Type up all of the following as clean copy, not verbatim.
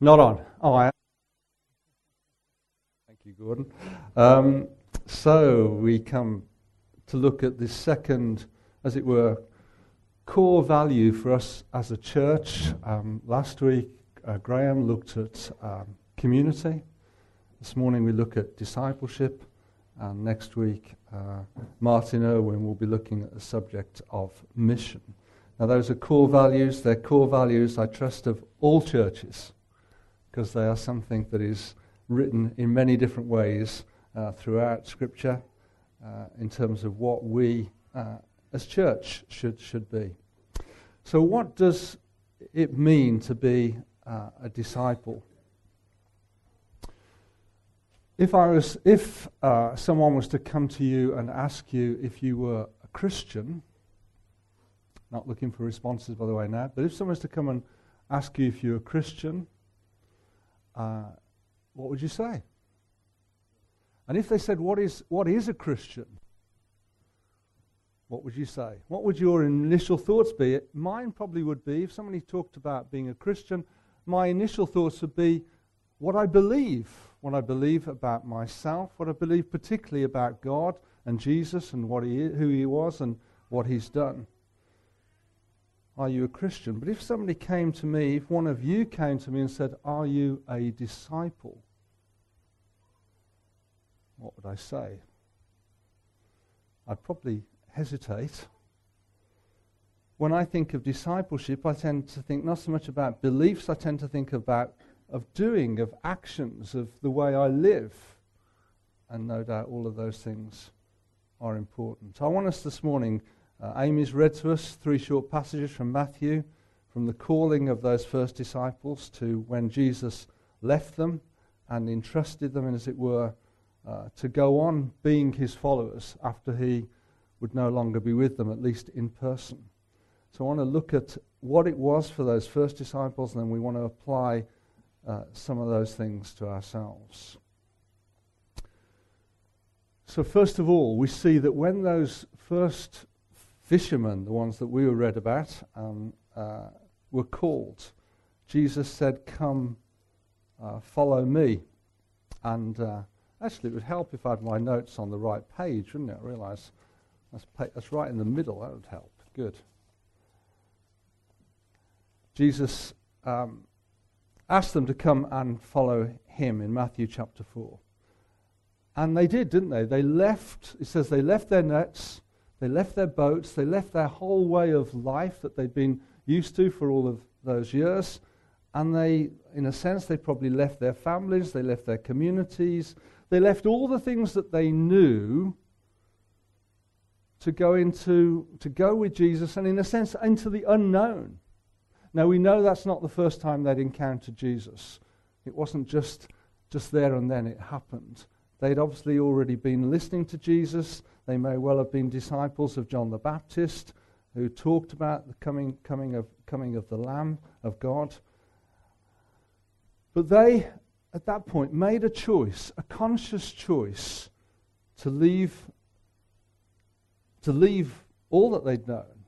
Not on. Oh, I am. Thank you, Gordon. So we come to look at this second, as it were, core value for us as a church. Last week, Graham looked at community. This morning we look at discipleship. And next week, Martin Irwin will be looking at the subject of mission. Now, those are core values. They're core values, I trust, of all churches, because they are something that is written in many different ways throughout Scripture in terms of what we as church should be. So what does it mean to be a disciple? If someone was to come to you and ask you if you were a Christian, not looking for responses, by the way, now, but if someone was to come and ask you if you're a Christian, what would you say? And if they said, what is a Christian? What would you say? What would your initial thoughts be? Mine probably would be, if somebody talked about being a Christian, my initial thoughts would be what I believe about myself, what I believe particularly about God and Jesus and who He was and what He's done. Are you a Christian? But if somebody came to me, if one of you came to me and said, are you a disciple? What would I say? I'd probably hesitate. When I think of discipleship, I tend to think not so much about beliefs, I tend to think about of doing, of actions, of the way I live. And no doubt all of those things are important. I want us this morning, Amy's read to us 3 short passages from Matthew, from the calling of those first disciples to when Jesus left them and entrusted them, as it were, to go on being His followers after He would no longer be with them, at least in person. So I want to look at what it was for those first disciples, and then we want to apply some of those things to ourselves. So first of all, we see that when those first fishermen, the ones that we were read about, were called, Jesus said, come, follow me. And actually it would help if I had my notes on the right page, wouldn't it? I realise that's right in the middle. That would help. Good. Jesus asked them to come and follow Him in Matthew chapter 4. And they did, didn't they? They left, it says they left their nets, they left their boats, they left their whole way of life that they'd been used to for all of those years. And they, in a sense, they probably left their families, they left their communities, they left all the things that they knew to go with Jesus and, in a sense, into the unknown. Now, we know that's not the first time they'd encountered Jesus. It wasn't just there and then it happened. They'd obviously already been listening to Jesus. They may well have been disciples of John the Baptist, who talked about the coming of the Lamb of God. But they, at that point, made a choice, a conscious choice, to leave all that they'd known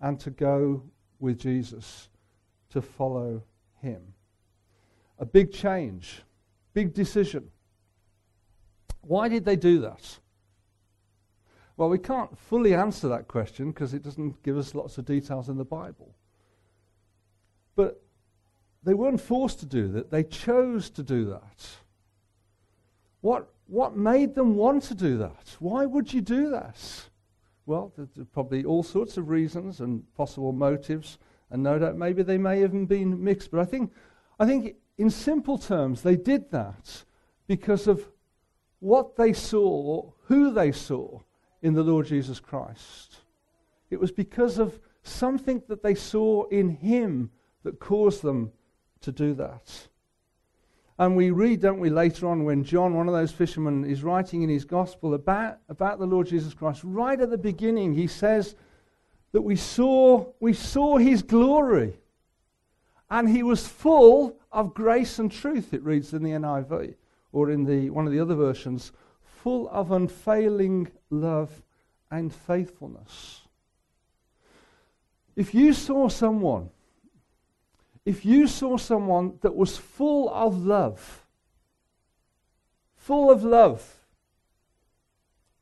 and to go with Jesus, to follow Him. A big change, big decision. Why did they do that? Well, we can't fully answer that question because it doesn't give us lots of details in the Bible. But they weren't forced to do that. They chose to do that. What made them want to do that? Why would you do that? Well, there are probably all sorts of reasons and possible motives, and no doubt maybe they may even been mixed. But I think in simple terms, they did that because of what they saw, who they saw in the Lord Jesus Christ. It was because of something that they saw in Him that caused them to do that. And we read, don't we, later on when John, one of those fishermen, is writing in his gospel about the Lord Jesus Christ. Right at the beginning, he says that we saw His glory. And He was full of grace and truth, it reads in the NIV, or in one of the other versions, full of unfailing love and faithfulness. If you saw someone if you saw someone that was full of love,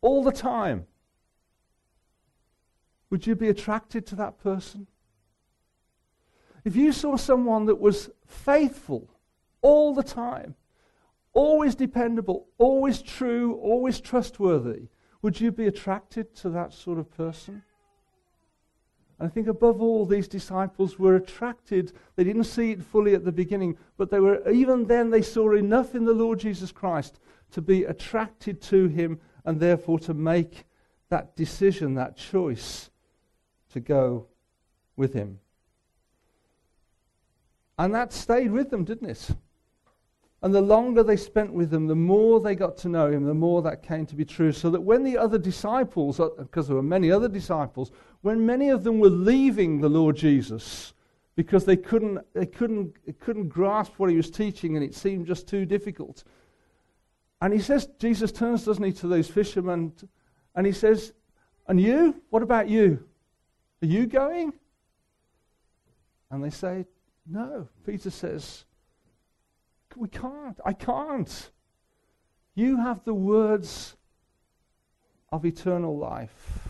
all the time, would you be attracted to that person? If you saw someone that was faithful all the time, always dependable, always true, always trustworthy, would you be attracted to that sort of person? And I think above all, these disciples were attracted. They didn't see it fully at the beginning, but they were, even then they saw enough in the Lord Jesus Christ to be attracted to him and therefore to make that decision, that choice to go with him. And that stayed with them, didn't it? And the longer they spent with him, the more they got to know him, the more that came to be true. So that when the other disciples, because there were many other disciples, when many of them were leaving the Lord Jesus because they couldn't grasp what he was teaching and it seemed just too difficult. And he says, Jesus turns, doesn't he, to those fishermen, and he says, "And you? What about you? Are you going?" And they say, "No." Peter says, "We can't. I can't. You have the words of eternal life."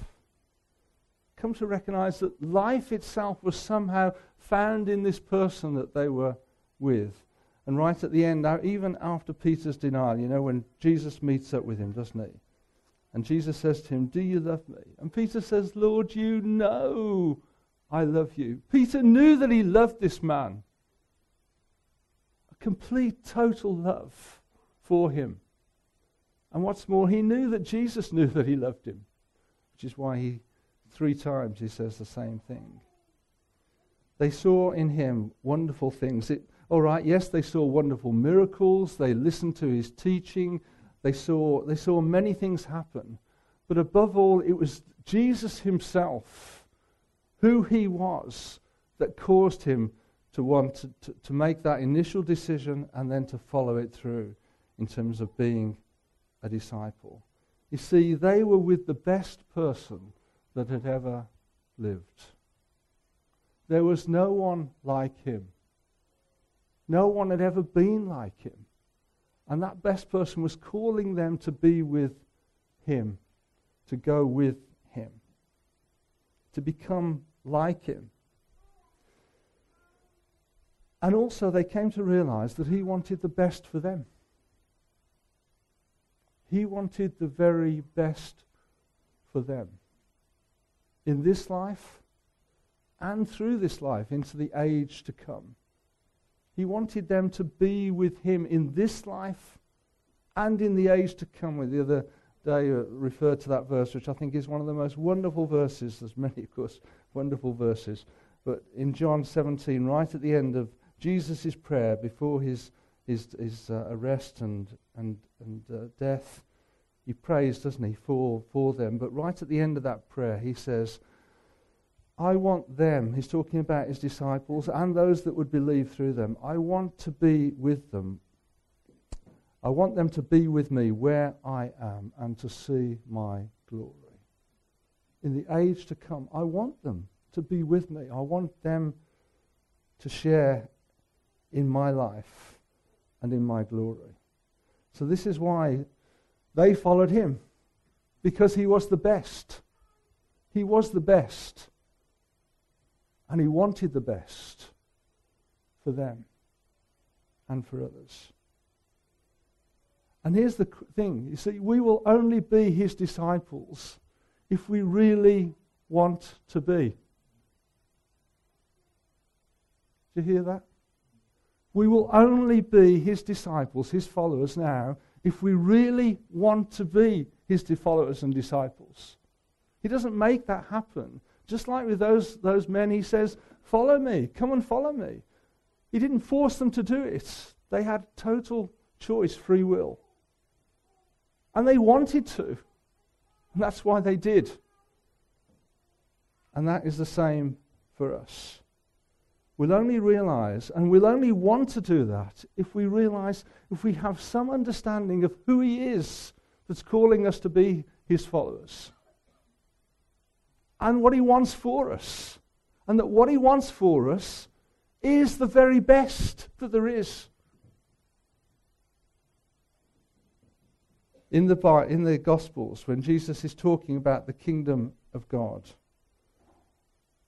Come to recognize that life itself was somehow found in this person that they were with. And right at the end, even after Peter's denial, you know, when Jesus meets up with him, doesn't he? And Jesus says to him, "Do you love me?" And Peter says, "Lord, you know I love you." Peter knew that he loved this man. Complete, total love for him. And what's more, he knew that Jesus knew that he loved him, which is why three times he says the same thing. They saw in him wonderful things. Yes, they saw wonderful miracles. They listened to his teaching. They saw many things happen. But above all, it was Jesus himself, who he was, that caused him to want to make that initial decision and then to follow it through in terms of being a disciple. You see, they were with the best person that had ever lived. There was no one like him. No one had ever been like him. And that best person was calling them to be with him, to go with him, to become like him. And also they came to realize that he wanted the best for them. He wanted the very best for them. In this life and through this life into the age to come. He wanted them to be with him in this life and in the age to come. The other day referred to that verse, which I think is one of the most wonderful verses. There's many, of course, wonderful verses. But in John 17, right at the end of Jesus' prayer before his arrest and death, he prays, doesn't he, for them. But right at the end of that prayer, he says, "I want them," he's talking about his disciples and those that would believe through them, "I want to be with them. I want them to be with me where I am and to see my glory." In the age to come, I want them to be with me. I want them to share in my life and in my glory. So this is why they followed him, because he was the best. He was the best. And he wanted the best for them and for others. And here's the thing. You see, we will only be his disciples if we really want to be. Do you hear that? We will only be his disciples, his followers now, if we really want to be his followers and disciples. He doesn't make that happen. Just like with those men, he says, "Follow me, come and follow me." He didn't force them to do it. They had total choice, free will. And they wanted to. And that's why they did. And that is the same for us. We'll only realize, and we'll only want to do that if we realize, if we have some understanding of who he is that's calling us to be his followers. And what he wants for us. And that what he wants for us is the very best that there is. In the Gospels, when Jesus is talking about the kingdom of God,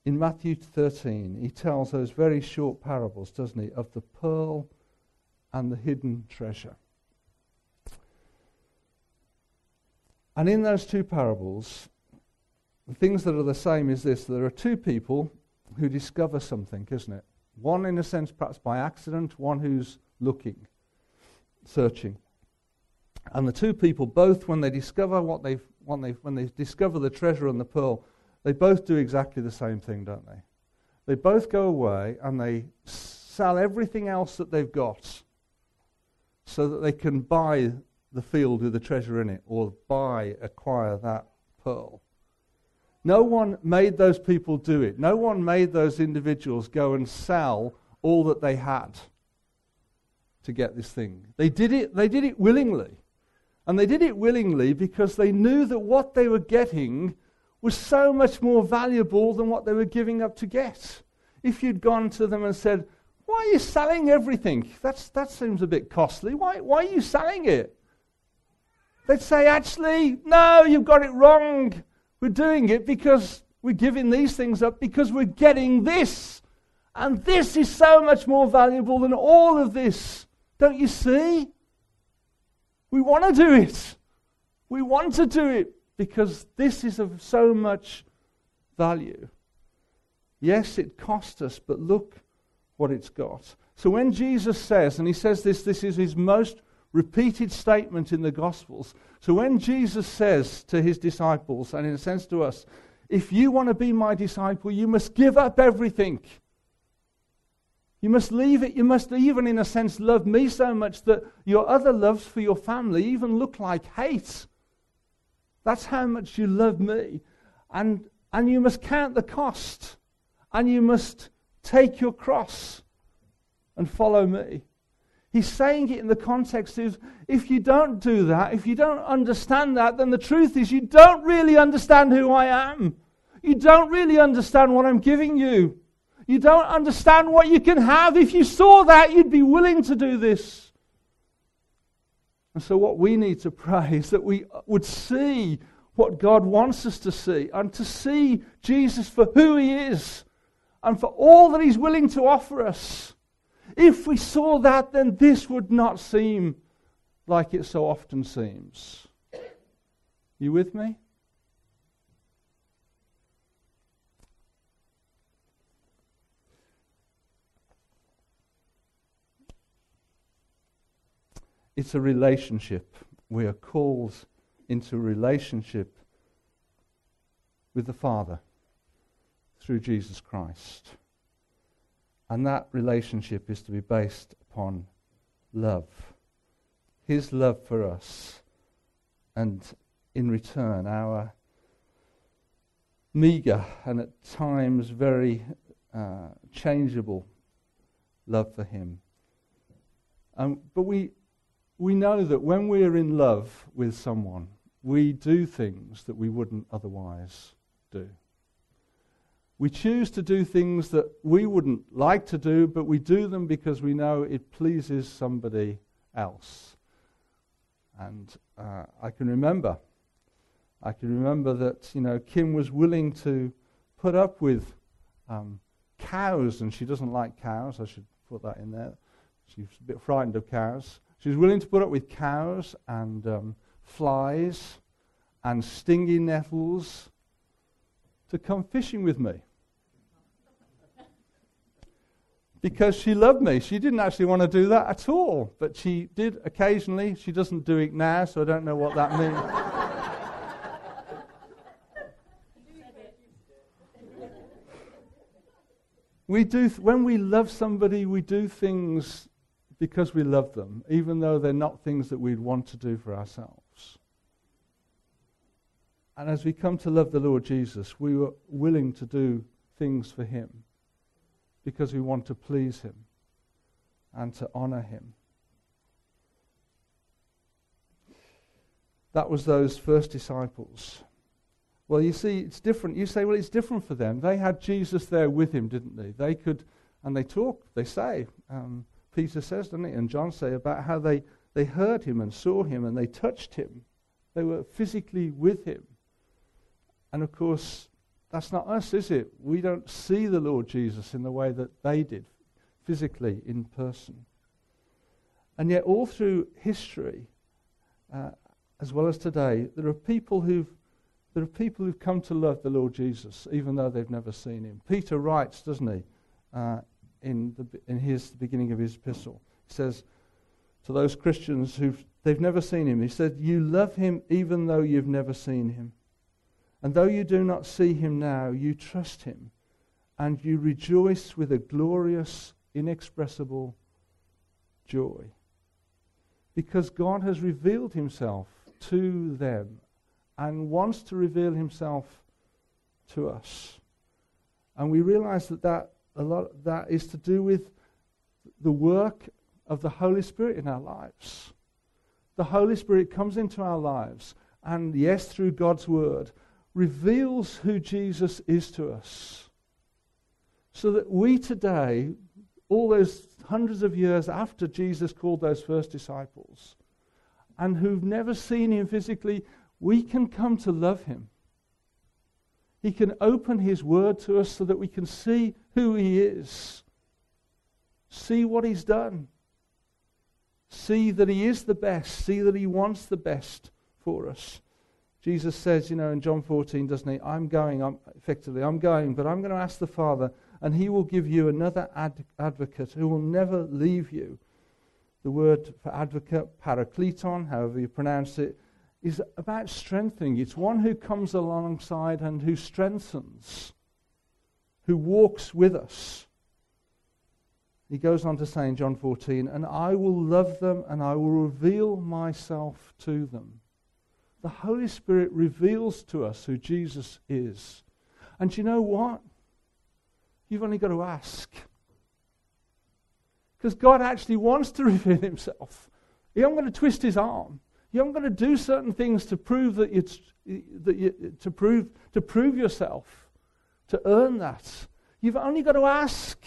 in Matthew 13, he tells those very short parables, doesn't he, of the pearl and the hidden treasure. And in those two parables, the things that are the same is this. There are two people who discover something, isn't it? One, in a sense, perhaps by accident, one who's looking, searching. And the two people, both when they discover when they discover the treasure and the pearl, they both do exactly the same thing, don't they? They both go away and they sell everything else that they've got so that they can buy the field with the treasure in it, or acquire that pearl. No one made those people do it. No one made those individuals go and sell all that they had to get this thing. They did it willingly. And they did it willingly because they knew that what they were getting was so much more valuable than what they were giving up to get. If you'd gone to them and said, "Why are you selling everything? That seems a bit costly. Why are you selling it?" They'd say, "Actually, no, you've got it wrong. We're doing it because we're giving these things up because we're getting this. And this is so much more valuable than all of this. Don't you see? We want to do it. We want to do it because this is of so much value. Yes, it cost us, but look what it's got." So when Jesus says, and he says this is his most repeated statement in the Gospels. So when Jesus says to his disciples, and in a sense to us, if you want to be my disciple, you must give up everything. You must leave it. You must even, in a sense, love me so much that your other loves for your family even look like hate. That's how much you love me. And you must count the cost. And you must take your cross and follow me. He's saying it in the context is, if you don't do that, if you don't understand that, then the truth is you don't really understand who I am. You don't really understand what I'm giving you. You don't understand what you can have. If you saw that, you'd be willing to do this. And so what we need to pray is that we would see what God wants us to see, and to see Jesus for who he is and for all that he's willing to offer us. If we saw that, then this would not seem like it so often seems. You with me? It's a relationship. We are called into relationship with the Father through Jesus Christ. And that relationship is to be based upon love. His love for us. And in return, our meager and at times very changeable love for him. But we know that when we are in love with someone, we do things that we wouldn't otherwise do. We choose to do things that we wouldn't like to do, but we do them because we know it pleases somebody else. And I can remember that, you know, Kim was willing to put up with cows, and she doesn't like cows. I should put that in there. She's a bit frightened of cows. She was willing to put up with cows and flies and stinging nettles to come fishing with me. Because she loved me. She didn't actually want to do that at all. But she did occasionally. She doesn't do it now, so I don't know what that means. When we love somebody, we do things because we love them, even though they're not things that we'd want to do for ourselves. And as we come to love the Lord Jesus, we were willing to do things for him because we want to please him and to honor him. That was those first disciples. Well, you see, it's different. You say, well, it's different for them. They had Jesus there with him, didn't they? They could And they talk, they say, Peter says, doesn't he, and John say about how they heard him and saw him and they touched him. They were physically with him. And of course, that's not us, is it? We don't see the Lord Jesus in the way that they did, physically, in person. And yet all through history, as well as today, there are people who've come to love the Lord Jesus, even though they've never seen him. Peter writes, doesn't he, in the beginning of his epistle. He says to those Christians they've never seen him, he said, you love him even though you've never seen him. And though you do not see him now, you trust him, and you rejoice with a glorious, inexpressible joy. Because God has revealed himself to them and wants to reveal himself to us. And we realize that is to do with the work of the Holy Spirit in our lives. The Holy Spirit comes into our lives and, yes, through God's word, reveals who Jesus is to us. So that we today, all those hundreds of years after Jesus called those first disciples, and who've never seen him physically, we can come to love him. He can open his word to us so that we can see who he is, see what he's done, see that he is the best, see that he wants the best for us. Jesus says, you know, in John 14, doesn't he, I'm going, but I'm going to ask the Father, and he will give you another advocate who will never leave you. The word for advocate, parakleton, however you pronounce it, is about strengthening. It's one who comes alongside and who strengthens, who walks with us. He goes on to say in John 14, and I will love them and I will reveal myself to them. The Holy Spirit reveals to us who Jesus is. And you know what? You've only got to ask. Because God actually wants to reveal himself. You aren't going to twist his arm. You aren't going to do certain things to prove prove yourself, to earn that. You've only got to ask.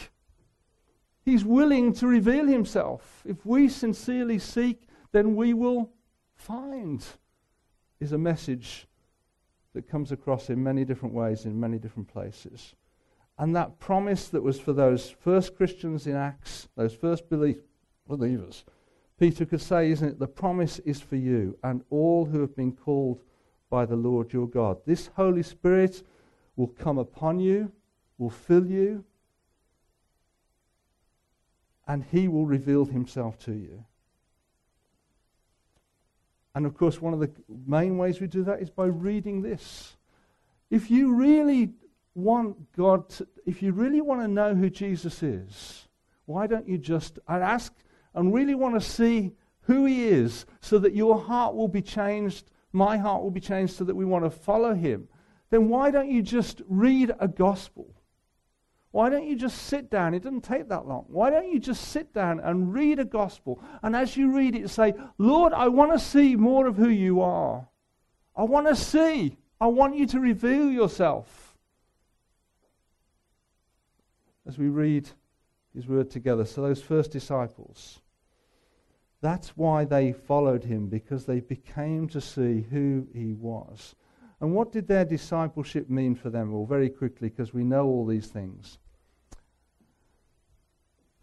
He's willing to reveal himself. If we sincerely seek, then we will find, is a message that comes across in many different ways, in many different places. And that promise that was for those first Christians in Acts, those first believers, Peter could say, isn't it, the promise is for you and all who have been called by the Lord your God. This Holy Spirit will come upon you, will fill you, and he will reveal himself to you. And of course, one of the main ways we do that is by reading this. If you really want God, if you really want to know who Jesus is, why don't you just ask and really want to see who he is so that your heart will be changed, my heart will be changed so that we want to follow him? Then why don't you just read a gospel? Why don't you just sit down? It doesn't take that long. Why don't you just sit down and read a gospel? And as you read it, say, Lord, I want to see more of who you are. I want to see. I want you to reveal yourself. As we read his word together. So those first disciples, that's why they followed him, because they became to see who he was. And what did their discipleship mean for them all? Very quickly, because we know all these things.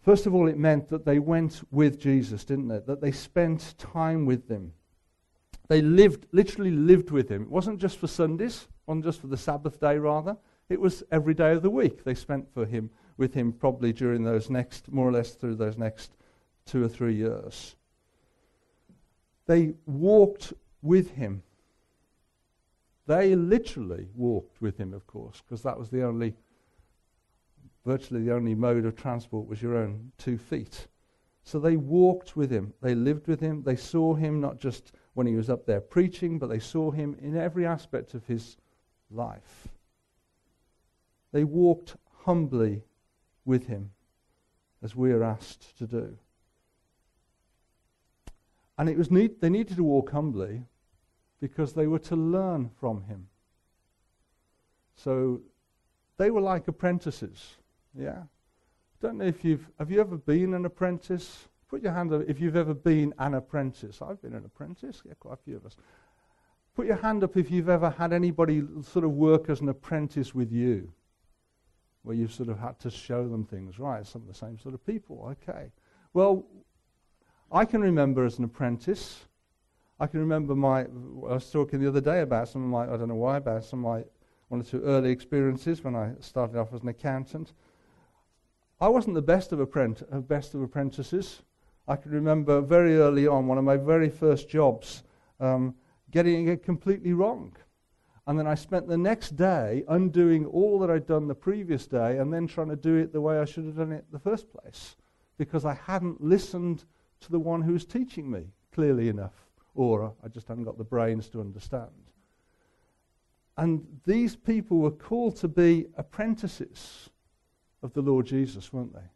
First of all, it meant that they went with Jesus, didn't it? That they spent time with him. They literally lived with him. It wasn't just for Sundays, wasn't just for the Sabbath day, rather. It was every day of the week they spent with him, probably during those next, more or less through those next 2 or 3 years. They walked with him. They literally walked with him, of course, because that was virtually the only mode of transport was your own 2 feet. So they walked with him. They lived with him. They saw him not just when he was up there preaching, but they saw him in every aspect of his life. They walked humbly with him, as we are asked to do. And it was they needed to walk humbly, because they were to learn from him. So they were like apprentices, yeah? Don't know if have you ever been an apprentice? Put your hand up if you've ever been an apprentice. I've been an apprentice, yeah, quite a few of us. Put your hand up if you've ever had anybody sort of work as an apprentice with you, where you've sort of had to show them things, right? Some of the same sort of people, okay. Well, I can remember as an apprentice, I can remember I was talking the other day about some of my, I don't know why, about some of my one or two early experiences when I started off as an accountant. I wasn't the best of apprentices. I can remember very early on, one of my very first jobs, getting it completely wrong. And then I spent the next day undoing all that I'd done the previous day and then trying to do it the way I should have done it in the first place, because I hadn't listened to the one who was teaching me clearly enough, or I just hadn't got the brains to understand. And these people were called to be apprentices of the Lord Jesus, weren't they?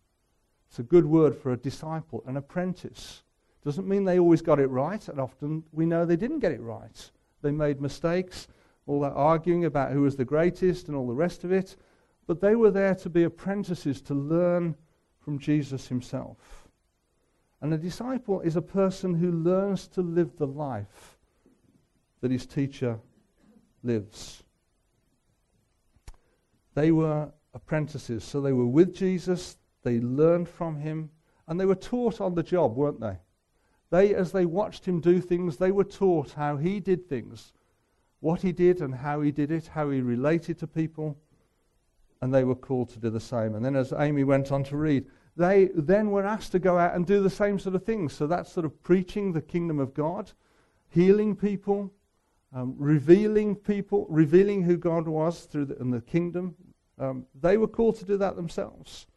It's a good word for a disciple, an apprentice. Doesn't mean they always got it right, and often we know they didn't get it right. They made mistakes, all that arguing about who was the greatest and all the rest of it, but they were there to be apprentices, to learn from Jesus himself. And a disciple is a person who learns to live the life that his teacher lives. They were apprentices, so they were with Jesus, they learned from him, and they were taught on the job, weren't they? They, as they watched him do things, they were taught how he did things, what he did and how he did it, how he related to people, and they were called to do the same. And then as Amy went on to read, they then were asked to go out and do the same sort of things. So that's sort of preaching the kingdom of God, healing people, revealing who God was through the kingdom. They were called to do that themselves.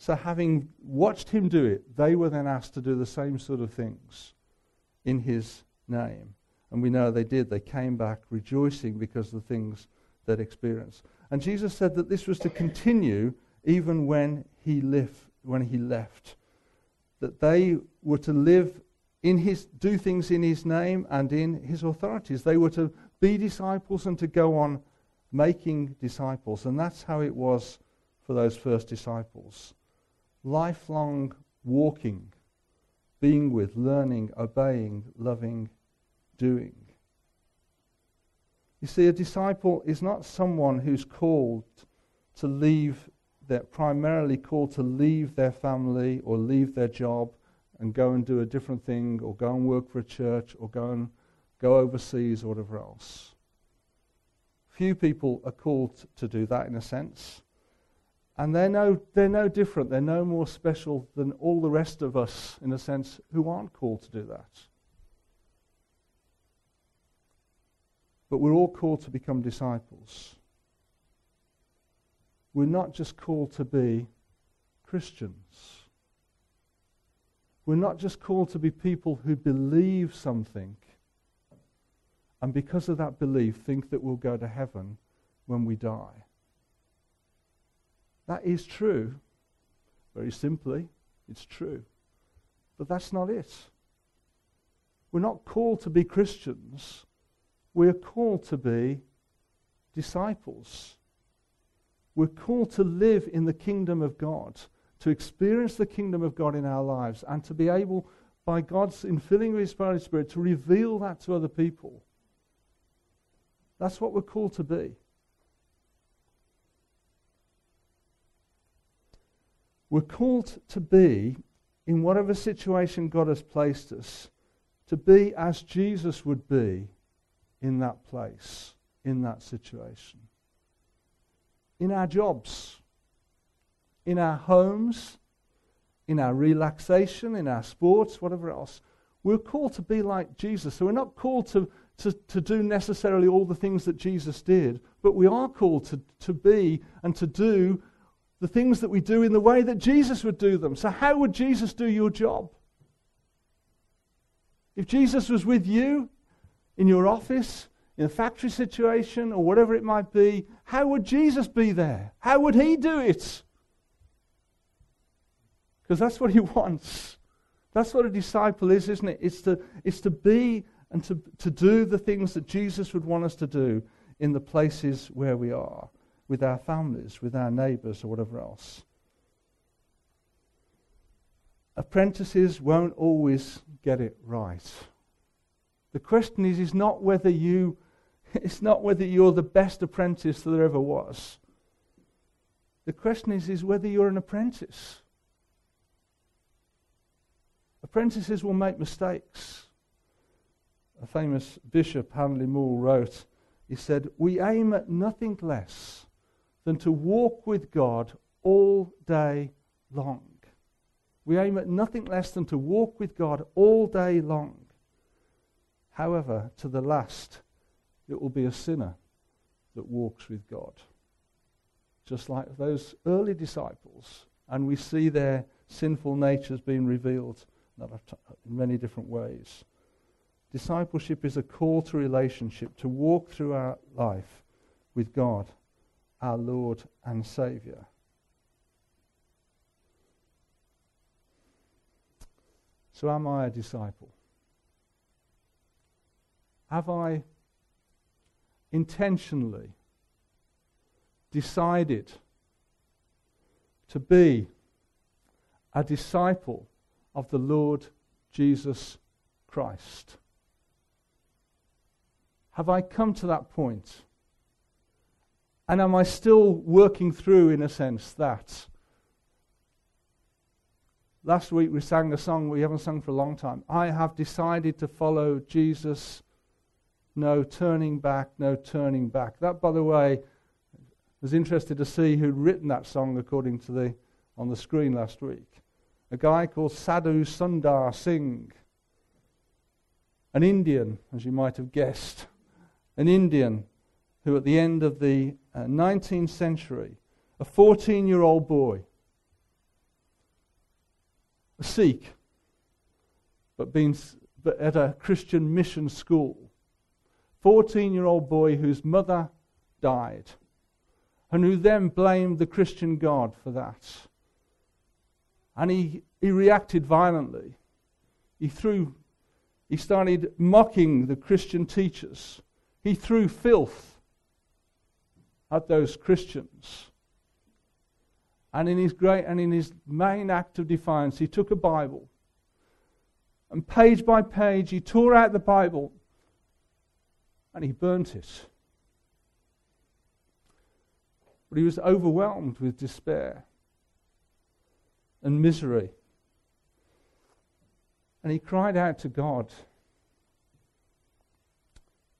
So having watched him do it, they were then asked to do the same sort of things in his name. And we know they did. They came back rejoicing because of the things they'd experienced. And Jesus said that this was to continue even when he left. That they were to live in his, do things in his name and in his authorities. They were to be disciples and to go on making disciples. And that's how it was for those first disciples. Lifelong walking, being with, learning, obeying, loving, doing. You see, a disciple is not someone who's called to leave, they're primarily called to leave their family or leave their job and go and do a different thing or go and work for a church or go overseas or whatever else. Few people are called to do that in a sense. And they're no different, they're no more special than all the rest of us, in a sense, who aren't called to do that. But we're all called to become disciples. We're not just called to be Christians. We're not just called to be people who believe something, and because of that belief, think that we'll go to heaven when we die. That is true. Very simply, it's true. But that's not it. We're not called to be Christians. We're called to be disciples. We're called to live in the kingdom of God, to experience the kingdom of God in our lives, and to be able, by God's infilling of his Holy Spirit, to reveal that to other people. That's what we're called to be. We're called to be, in whatever situation God has placed us, to be as Jesus would be in that place, in that situation. In our jobs, in our homes, in our relaxation, in our sports, whatever else. We're called to be like Jesus. So we're not called to do necessarily all the things that Jesus did, but we are called to be and to do the things that we do in the way that Jesus would do them. So how would Jesus do your job? If Jesus was with you, in your office, in a factory situation, or whatever it might be, how would Jesus be there? How would he do it? Because that's what he wants. That's what a disciple is, isn't it? It's to be and to do the things that Jesus would want us to do in the places where we are, with our families, with our neighbours, or whatever else. apprentices won't always get it right. The question is not whether you're the best apprentice there ever was. The question is whether you're an apprentice. Apprentices will make mistakes. A famous bishop, Hanley Moore, wrote, he said, "We aim at nothing less than to walk with God all day long." We aim at nothing less than to walk with God all day long. However, to the last, it will be a sinner that walks with God. Just like those early disciples. And we see their sinful natures being revealed in many different ways. Discipleship is a call to relationship, to walk through our life with God, our Lord and Saviour. So am I a disciple? Have I intentionally decided to be a disciple of the Lord Jesus Christ? Have I come to that point? And am I still working through, in a sense, that? Last week we sang a song we haven't sung for a long time. I have decided to follow Jesus. No turning back, no turning back. That, by the way, was interested to see who'd written that song according to on the screen last week. A guy called Sadhu Sundar Singh. An Indian, as you might have guessed. An Indian who at the end of the 19th century, a 14-year-old boy, a Sikh, but at a Christian mission school. 14-year-old boy whose mother died, and who then blamed the Christian God for that. And he reacted violently. He started mocking the Christian teachers. He threw filth at those Christians. And in his main act of defiance, he took a Bible, and page by page he tore out the Bible and he burnt it. But he was overwhelmed with despair and misery. And he cried out to God,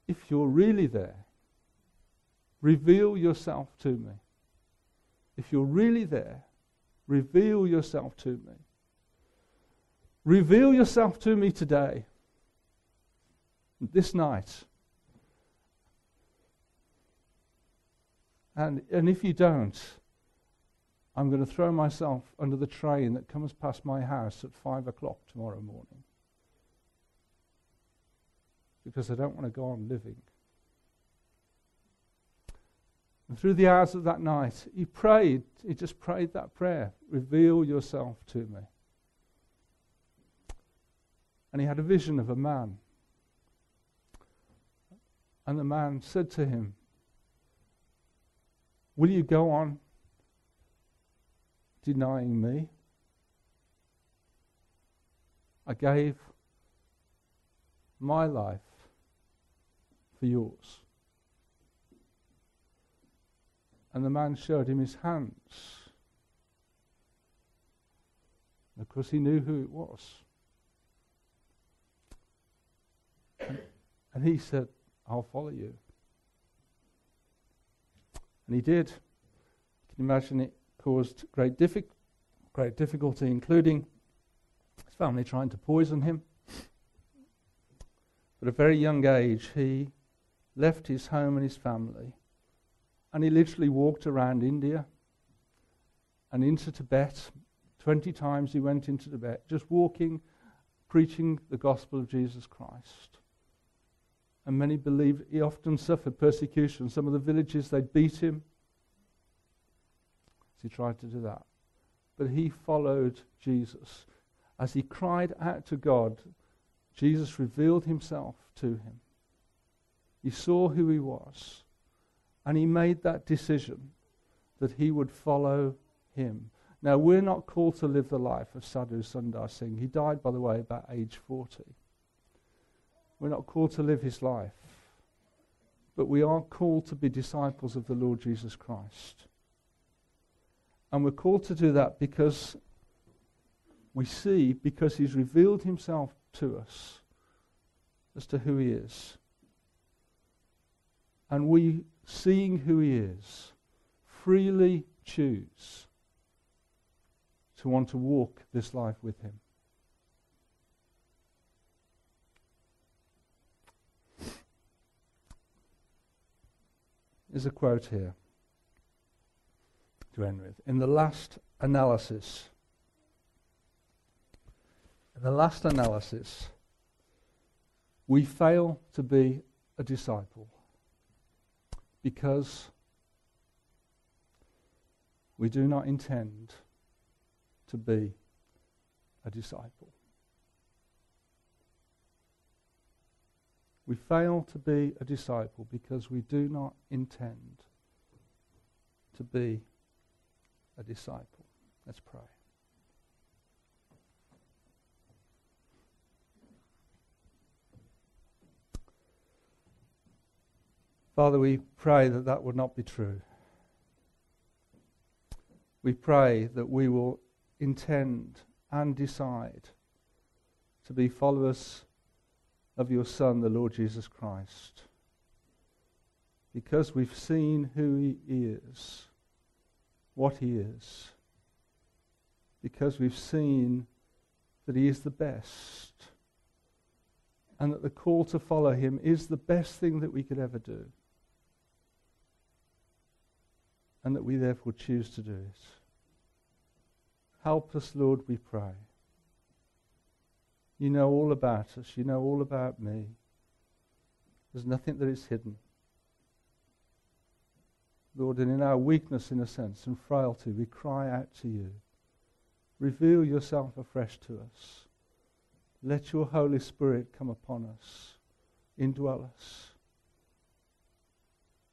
"If you're really there, reveal yourself to me. If you're really there, reveal yourself to me. Reveal yourself to me today, this night. And if you don't, I'm going to throw myself under the train that comes past my house at 5:00 tomorrow morning. Because I don't want to go on living." And through the hours of that night, he just prayed that prayer, "Reveal yourself to me." And he had a vision of a man. And the man said to him, "Will you go on denying me? I gave my life for yours." And the man showed him his hands. And of course he knew who it was. And he said, "I'll follow you." And he did. You can imagine it caused great difficulty, including his family trying to poison him. But at a very young age, he left his home and his family, and he literally walked around India and into Tibet. 20 times he went into Tibet, just walking, preaching the gospel of Jesus Christ. And many believed. He often suffered persecution. Some of the villages, they beat him as he tried to do that. But he followed Jesus. As he cried out to God, Jesus revealed himself to him. He saw who he was, and he made that decision that he would follow him. Now, we're not called to live the life of Sadhu Sundar Singh. He died, by the way, about age 40. We're not called to live his life. But we are called to be disciples of the Lord Jesus Christ. And we're called to do that because we see, because he's revealed himself to us as to who he is. And we, seeing who he is, freely choose to want to walk this life with him. There's a quote here to end with. In the last analysis, we fail to be a disciple because we do not intend to be a disciple. We fail to be a disciple because we do not intend to be a disciple. Let's pray. Father, we pray that that would not be true. We pray that we will intend and decide to be followers of your Son, the Lord Jesus Christ, because we've seen who he is, what he is, because we've seen that he is the best, and that the call to follow him is the best thing that we could ever do, and that we therefore choose to do it. Help us, Lord, we pray. You know all about us. You know all about me. There's nothing that is hidden. Lord, and in our weakness, in a sense, and frailty, we cry out to you. Reveal yourself afresh to us. Let your Holy Spirit come upon us, indwell us.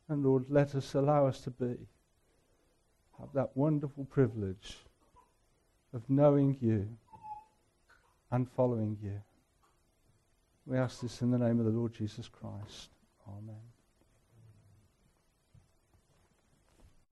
And Lord, allow us to have that wonderful privilege of knowing you and following you. We ask this in the name of the Lord Jesus Christ. Amen.